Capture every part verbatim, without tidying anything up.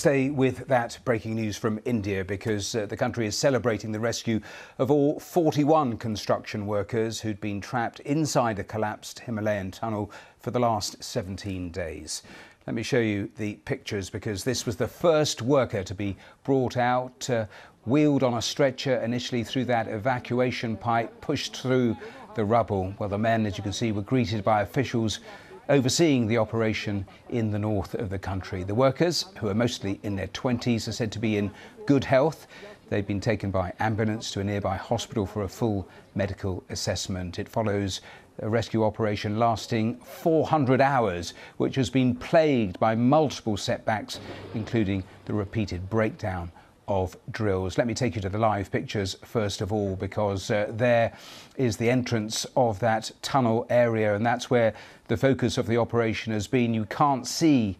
stay with that breaking news from India, because uh, the country is celebrating the rescue of all forty-one construction workers who'd been trapped inside a collapsed Himalayan tunnel for the last seventeen days. Let me show you the pictures, because this was the first worker to be brought out, uh, wheeled on a stretcher initially through that evacuation pipe, pushed through the rubble. Well, the men, as you can see, were greeted by officials overseeing the operation in the north of the country. The workers, who are mostly in their twenties, are said to be in good health. They've been taken by ambulance to a nearby hospital for a full medical assessment. It follows a rescue operation lasting four hundred hours, which has been plagued by multiple setbacks, including the repeated breakdown of drills. Let me take you to the live pictures first of all, because uh, there is the entrance of that tunnel area, and that's where the focus of the operation has been. You can't see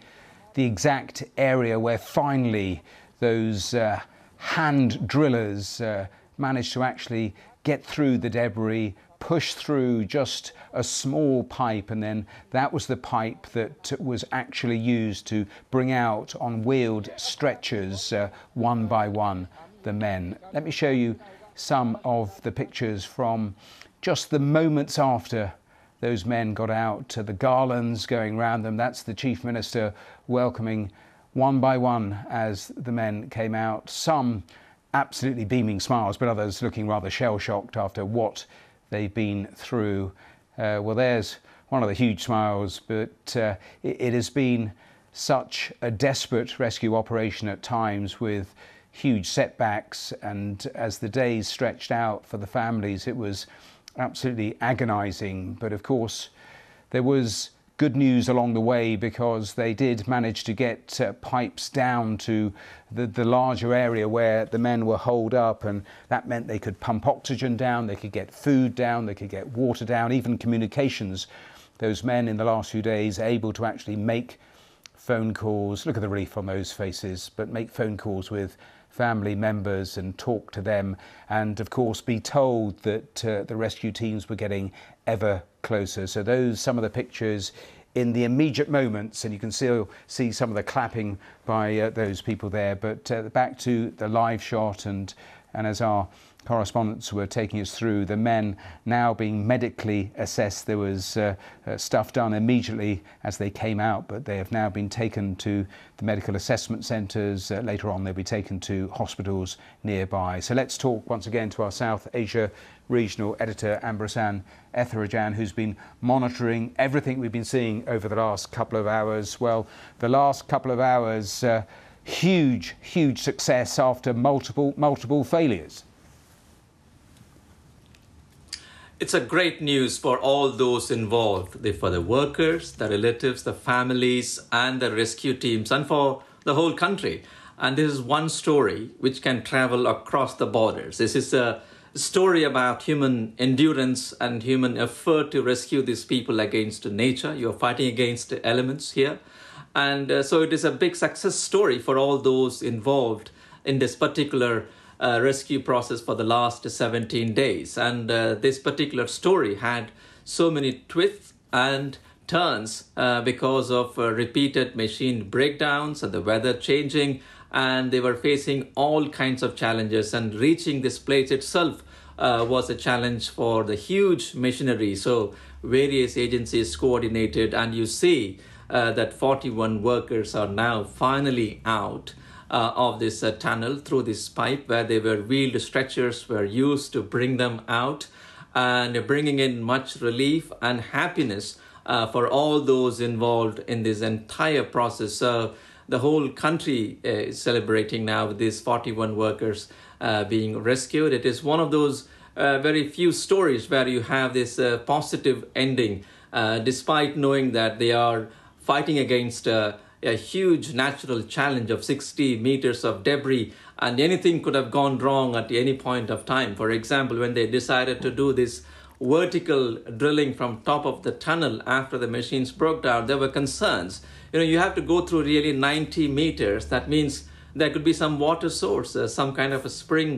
the exact area where finally those uh, hand drillers uh, managed to actually get through the debris, push through just a small pipe, and then that was the pipe that was actually used to bring out on wheeled stretchers, uh, one by one, the men. Let me show you some of the pictures from just the moments after those men got out, to the garlands going round them. That's the Chief Minister welcoming one by one as the men came out, some absolutely beaming smiles, but others looking rather shell-shocked after what they've been through. Uh, well, there's one of the huge smiles, but uh, it, it has been such a desperate rescue operation at times, with huge setbacks, and as the days stretched out for the families, it was absolutely agonizing. But of course, there was good news along the way, because they did manage to get uh, pipes down to the, the larger area where the men were holed up, and that meant they could pump oxygen down, they could get food down, they could get water down, even communications. Those men in the last few days able to actually make phone calls. Look at the relief on those faces, but make phone calls with family members and talk to them, and of course be told that uh, the rescue teams were getting ever closer. So those some of the pictures in the immediate moments, and you can still see some of the clapping by uh, those people there. But uh, back to the live shot, and and as our correspondents were taking us through, the men now being medically assessed. There was uh, uh, stuff done immediately as they came out, but they have now been taken to the medical assessment centres. Uh, later on, they'll be taken to hospitals nearby. So let's talk once again to our South Asia regional editor, Ambrasan Etherajan, who's been monitoring everything we've been seeing over the last couple of hours. Well, the last couple of hours, uh, huge, huge success after multiple, multiple failures. It's a great news for all those involved, for the workers, the relatives, the families, and the rescue teams, and for the whole country. And this is one story which can travel across the borders. This is a story about human endurance and human effort to rescue these people against nature. You're fighting against the elements here. And uh, so it is a big success story for all those involved in this particular Uh, rescue process for the last seventeen days. And uh, this particular story had so many twists and turns uh, because of uh, repeated machine breakdowns and the weather changing, and they were facing all kinds of challenges, and reaching this place itself uh, was a challenge for the huge machinery. So various agencies coordinated, and you see uh, that forty-one workers are now finally out Uh, of this uh, tunnel through this pipe, where they were wheeled stretchers were used to bring them out, and bringing in much relief and happiness uh, for all those involved in this entire process. So the whole country uh, is celebrating now with these forty-one workers uh, being rescued. It is one of those uh, very few stories where you have this uh, positive ending, uh, despite knowing that they are fighting against uh, a huge natural challenge of sixty meters of debris, and anything could have gone wrong at any point of time. For example, when they decided to do this vertical drilling from top of the tunnel after the machines broke down, there were concerns. You know, you have to go through really ninety meters. That means there could be some water source, uh, some kind of a spring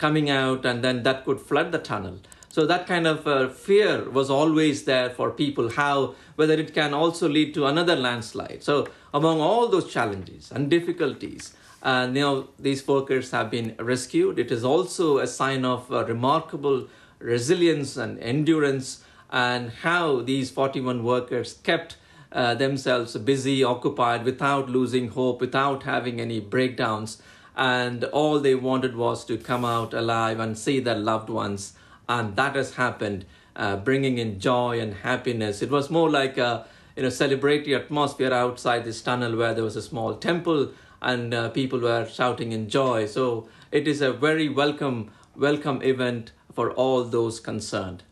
coming out, and then that could flood the tunnel. So that kind of uh, fear was always there for people, how, whether it can also lead to another landslide. So among all those challenges and difficulties, uh, now these workers have been rescued. It is also a sign of uh, remarkable resilience and endurance, and how these forty-one workers kept uh, themselves busy, occupied, without losing hope, without having any breakdowns. And all they wanted was to come out alive and see their loved ones. And that has happened, uh, bringing in joy and happiness. It was more like a you know, celebratory atmosphere outside this tunnel, where there was a small temple, and uh, people were shouting in joy. So it is a very welcome, welcome event for all those concerned.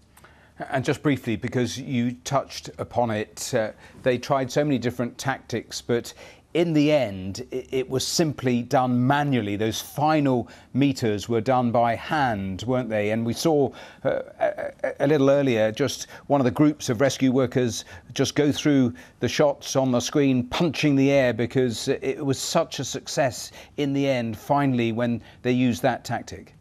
And just briefly, because you touched upon it, uh, they tried so many different tactics, but in the end, it was simply done manually. Those final meters were done by hand, weren't they? And we saw uh, a little earlier just one of the groups of rescue workers just go through the shots on the screen, punching the air, because it was such a success in the end, finally, when they used that tactic.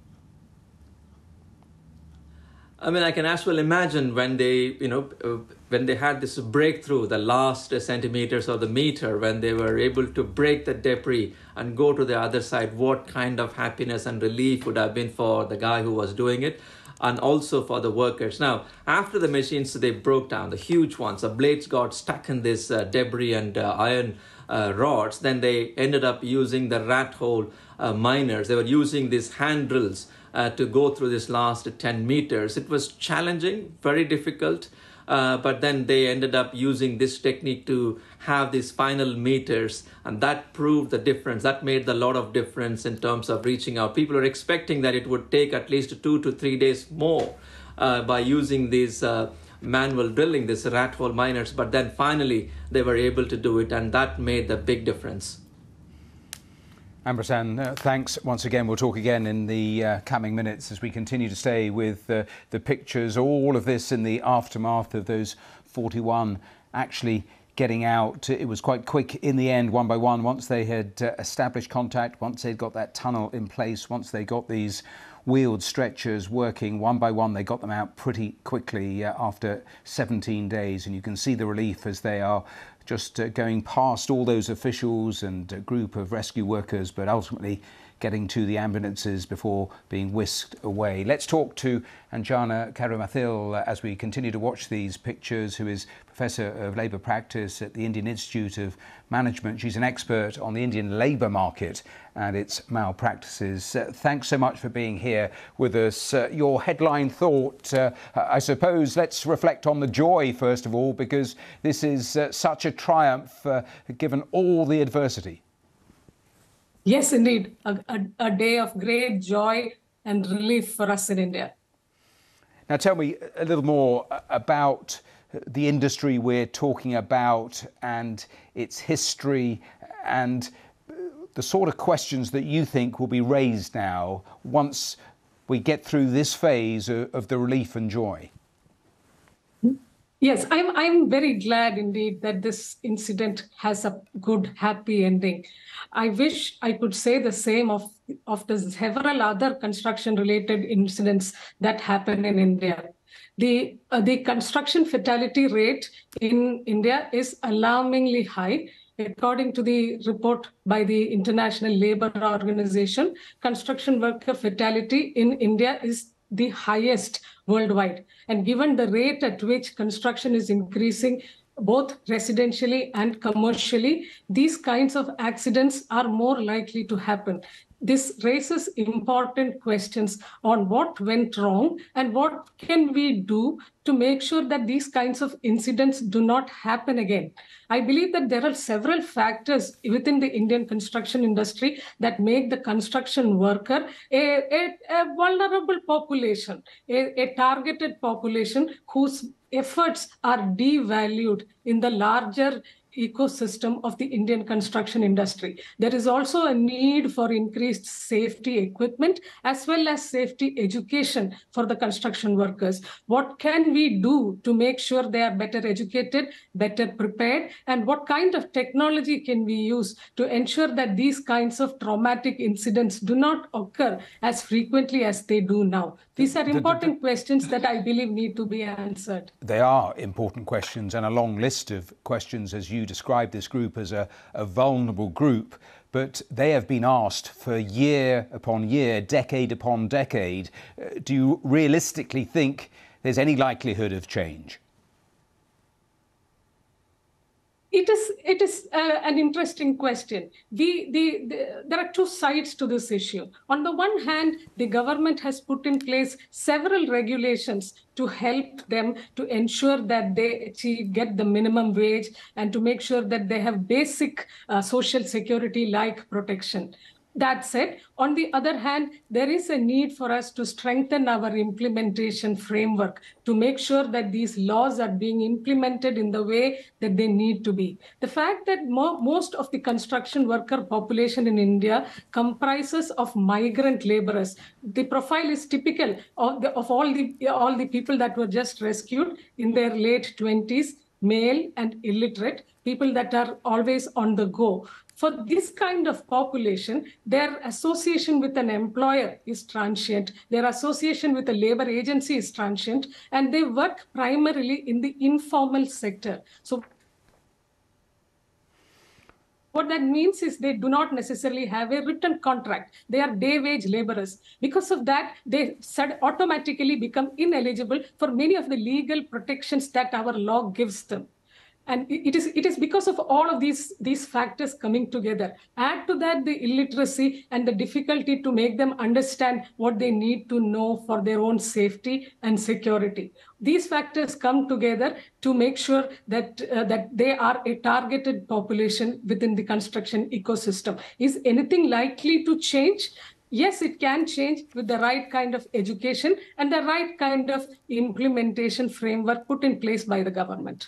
I mean, I can as well imagine when they, you know, uh, when they had this breakthrough, the last centimeters of the meter, when they were able to break the debris and go to the other side, what kind of happiness and relief would have been for the guy who was doing it, and also for the workers. Now, after the machines, they broke down, the huge ones, the blades got stuck in this uh, debris and uh, iron uh, rods. Then they ended up using the rat hole uh, miners. They were using these hand drills Uh, to go through this last ten meters. It was challenging, very difficult, uh, but then they ended up using this technique to have these final meters, and that proved the difference. That made a lot of difference in terms of reaching out. People are expecting that it would take at least two to three days more uh, by using these uh, manual drilling, these rat hole miners, but then finally they were able to do it, and that made the big difference. Ambrasan, uh, thanks once again. We'll talk again in the uh, coming minutes as we continue to stay with uh, the pictures, all of this in the aftermath of those forty-one actually getting out. It was quite quick in the end, one by one, once they had uh, established contact, once they'd got that tunnel in place, once they got these wheeled stretchers working one by one, they got them out pretty quickly uh, after seventeen days. And you can see the relief as they are just uh, going past all those officials and a group of rescue workers, but ultimately getting to the ambulances before being whisked away. Let's talk to Anjana Karumathil uh, as we continue to watch these pictures, who is Professor of Labour Practice at the Indian Institute of Management. She's an expert on the Indian labour market and its malpractices. Uh, thanks so much for being here with us. Uh, your headline thought, uh, I suppose, let's reflect on the joy, first of all, because this is uh, such a triumph uh, given all the adversity. Yes, indeed, a, a, a day of great joy and relief for us in India. Now, tell me a little more about the industry we're talking about and its history and the sort of questions that you think will be raised now once we get through this phase of, of the relief and joy. Yes, I'm, I'm very glad indeed that this incident has a good, happy ending. I wish I could say the same of, of the several other construction-related incidents that happen in India. The, uh, the construction fatality rate in India is alarmingly high. According to the report by the International Labour Organization, construction worker fatality in India is the highest worldwide. And given the rate at which construction is increasing, both residentially and commercially, these kinds of accidents are more likely to happen. This raises important questions on what went wrong and what can we do to make sure that these kinds of incidents do not happen again. I believe that there are several factors within the Indian construction industry that make the construction worker a, a, a vulnerable population, a, a targeted population whose efforts are devalued in the larger ecosystem of the Indian construction industry. There is also a need for increased safety equipment as well as safety education for the construction workers. What can we do to make sure they are better educated, better prepared, and what kind of technology can we use to ensure that these kinds of traumatic incidents do not occur as frequently as they do now? These are important questions that I believe need to be answered. They are important questions, and a long list of questions, as you you describe this group as a, a vulnerable group, but they have been asked for year upon year, decade upon decade. Uh, do you realistically think there's any likelihood of change? It is, it is uh, an interesting question. The, the, the, there are two sides to this issue. On the one hand, the government has put in place several regulations to help them to ensure that they achieve, get the minimum wage and to make sure that they have basic uh, social security-like protection. That said, on the other hand, there is a need for us to strengthen our implementation framework to make sure that these laws are being implemented in the way that they need to be. The fact that mo most of the construction worker population in India comprises of migrant laborers. The profile is typical of, the, of all, the, all the people that were just rescued in their late twenties, male and illiterate, people that are always on the go. For this kind of population, their association with an employer is transient, their association with a labor agency is transient, and they work primarily in the informal sector. So what that means is they do not necessarily have a written contract. They are day wage laborers. Because of that, they automatically become ineligible for many of the legal protections that our law gives them. And it is, it is because of all of these, these factors coming together. Add to that the illiteracy and the difficulty to make them understand what they need to know for their own safety and security. These factors come together to make sure that, uh, that they are a targeted population within the construction ecosystem. Is anything likely to change? Yes, it can change with the right kind of education and the right kind of implementation framework put in place by the government.